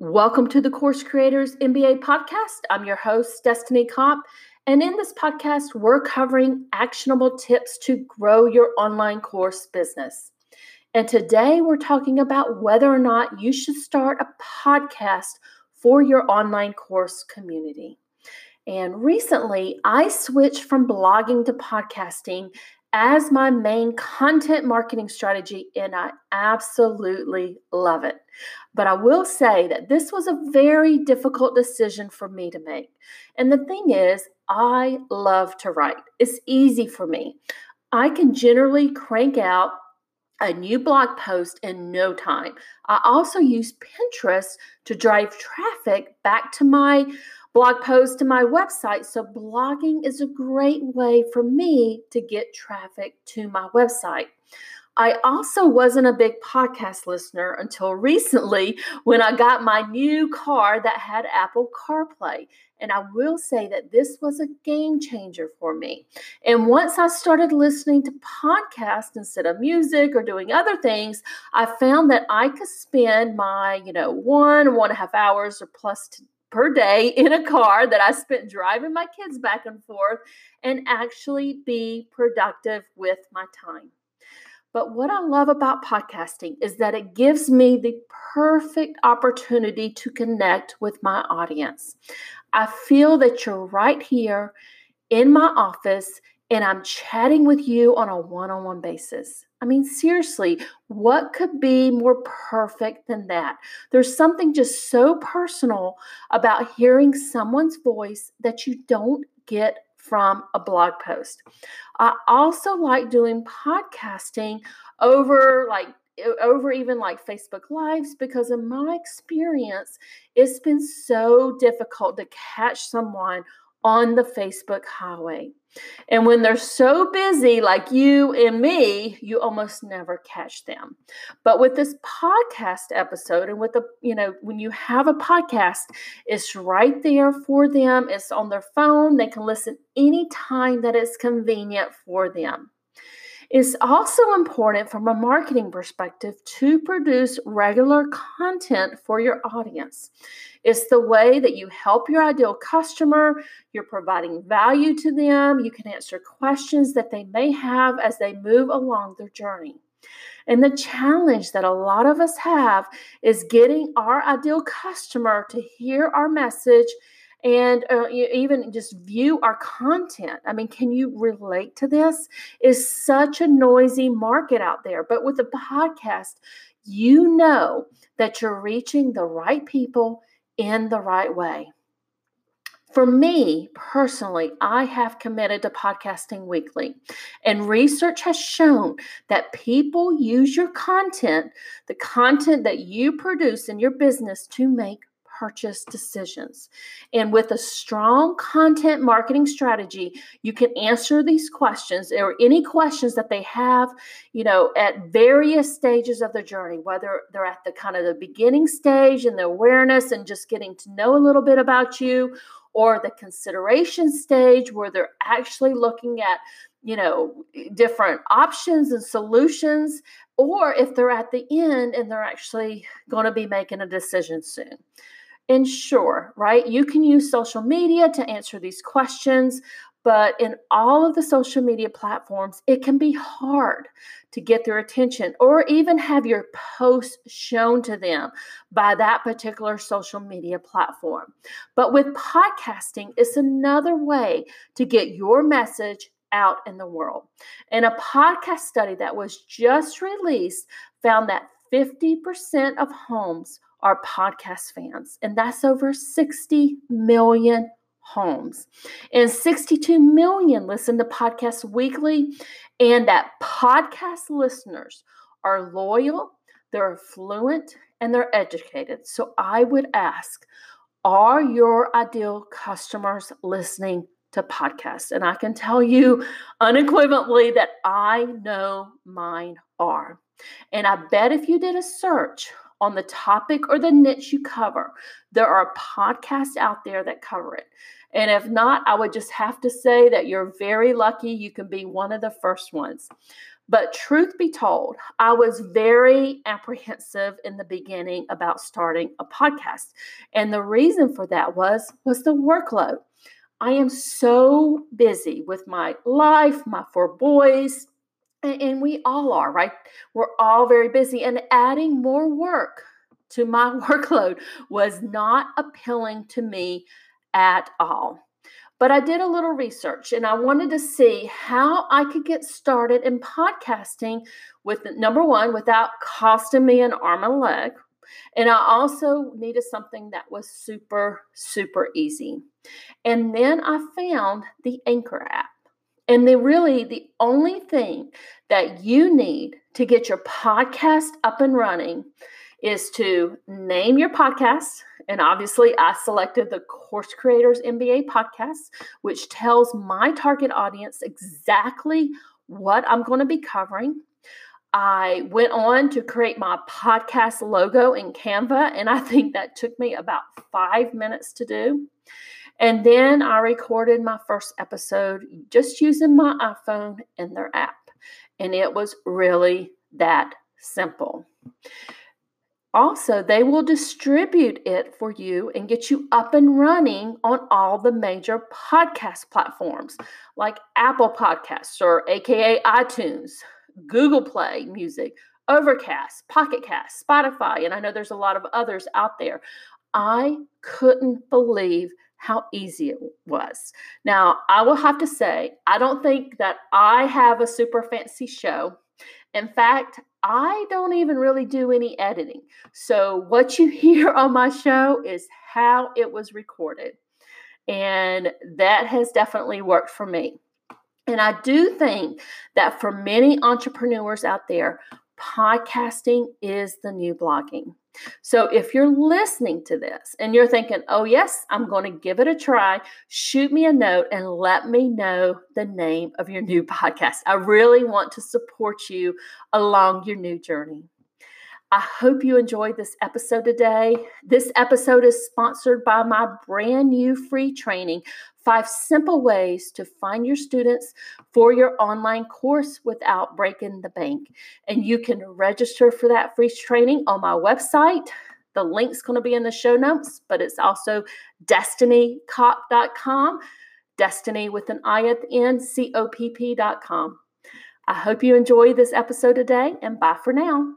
Welcome to the Course Creators MBA podcast. I'm your host, Destini Copp, and in this podcast, we're covering actionable tips to grow your online course business. And today, we're talking about whether or not you should start a podcast for your online course community. And recently, I switched from blogging to podcasting as my main content marketing strategy, and I absolutely love it. But I will say that this was a very difficult decision for me to make. And the thing is, I love to write. It's easy for me. I can generally crank out a new blog post in no time. I also use Pinterest to drive traffic back to my blog post, to my website. So blogging is a great way for me to get traffic to my website. I also wasn't a big podcast listener until recently when I got my new car that had Apple CarPlay. And I will say that this was a game changer for me. And once I started listening to podcasts instead of music or doing other things, I found that I could spend my, 1.5 hours or plus per day in a car that I spent driving my kids back and forth and actually be productive with my time. But what I love about podcasting is that it gives me the perfect opportunity to connect with my audience. I feel that you're right here in my office and I'm chatting with you on a one-on-one basis. I mean, seriously, what could be more perfect than that? There's something just so personal about hearing someone's voice that you don't get from a blog post. I also like doing podcasting over Facebook Lives because in my experience, it's been so difficult to catch someone on the Facebook highway. And when they're so busy like you and me, you almost never catch them. But with this podcast episode and with the, when you have a podcast, it's right there for them. It's on their phone. They can listen anytime that it's convenient for them. It's also important from a marketing perspective to produce regular content for your audience. It's the way that you help your ideal customer. You're providing value to them. You can answer questions that they may have as they move along their journey. And the challenge that a lot of us have is getting our ideal customer to hear our message and even just view our content. I mean, can you relate to this? It's such a noisy market out there. But with a podcast, you know that you're reaching the right people in the right way. For me, personally, I have committed to podcasting weekly, and research has shown that people use your content, the content that you produce in your business, to make purchase decisions. And with a strong content marketing strategy, you can answer these questions or any questions that they have, at various stages of their journey, whether they're at the kind of the beginning stage and the awareness and just getting to know a little bit about you, or the consideration stage where they're actually looking at, different options and solutions, or if they're at the end and they're actually going to be making a decision soon. And sure, right? You can use social media to answer these questions, but in all of the social media platforms, it can be hard to get their attention or even have your posts shown to them by that particular social media platform. But with podcasting, it's another way to get your message out in the world. And a podcast study that was just released found that 50% of homes are podcast fans, and that's over 60 million homes. And 62 million listen to podcasts weekly, and that podcast listeners are loyal, they're affluent, and they're educated. So I would ask, are your ideal customers listening to podcasts? And I can tell you unequivocally that I know mine are. And I bet if you did a search on the topic or the niche you cover, there are podcasts out there that cover it. And if not, I would just have to say that you're very lucky. You can be one of the first ones. But truth be told, I was very apprehensive in the beginning about starting a podcast. And the reason for that was the workload. I am so busy with my life, my 4 boys, and we all are, right? We're all very busy, and adding more work to my workload was not appealing to me at all. But I did a little research and I wanted to see how I could get started in podcasting with, number one, without costing me an arm and a leg. And I also needed something that was super, super easy. And then I found the Anchor app. And really the only thing that you need to get your podcast up and running is to name your podcast. And obviously, I selected the Course Creators MBA podcast, which tells my target audience exactly what I'm going to be covering. I went on to create my podcast logo in Canva, and I think that took me about 5 minutes to do. And then I recorded my first episode just using my iPhone and their app. And it was really that simple. Also, they will distribute it for you and get you up and running on all the major podcast platforms like Apple Podcasts, or aka iTunes, Google Play Music, Overcast, Pocket Cast, Spotify, and I know there's a lot of others out there. I couldn't believe how easy it was. Now, I will have to say, I don't think that I have a super fancy show. In fact, I don't even really do any editing. So what you hear on my show is how it was recorded. And that has definitely worked for me. And I do think that for many entrepreneurs out there, podcasting is the new blogging. So if you're listening to this and you're thinking, oh yes, I'm going to give it a try, shoot me a note and let me know the name of your new podcast. I really want to support you along your new journey. I hope you enjoyed this episode today. This episode is sponsored by my brand new free training, 5 Simple Ways to Find Your Students for Your Online Course Without Breaking the Bank. And you can register for that free training on my website. The link's going to be in the show notes, but it's also destinicopp.com, Destiny with an I at the end, C-O-P-P.com. I hope you enjoyed this episode today, and bye for now.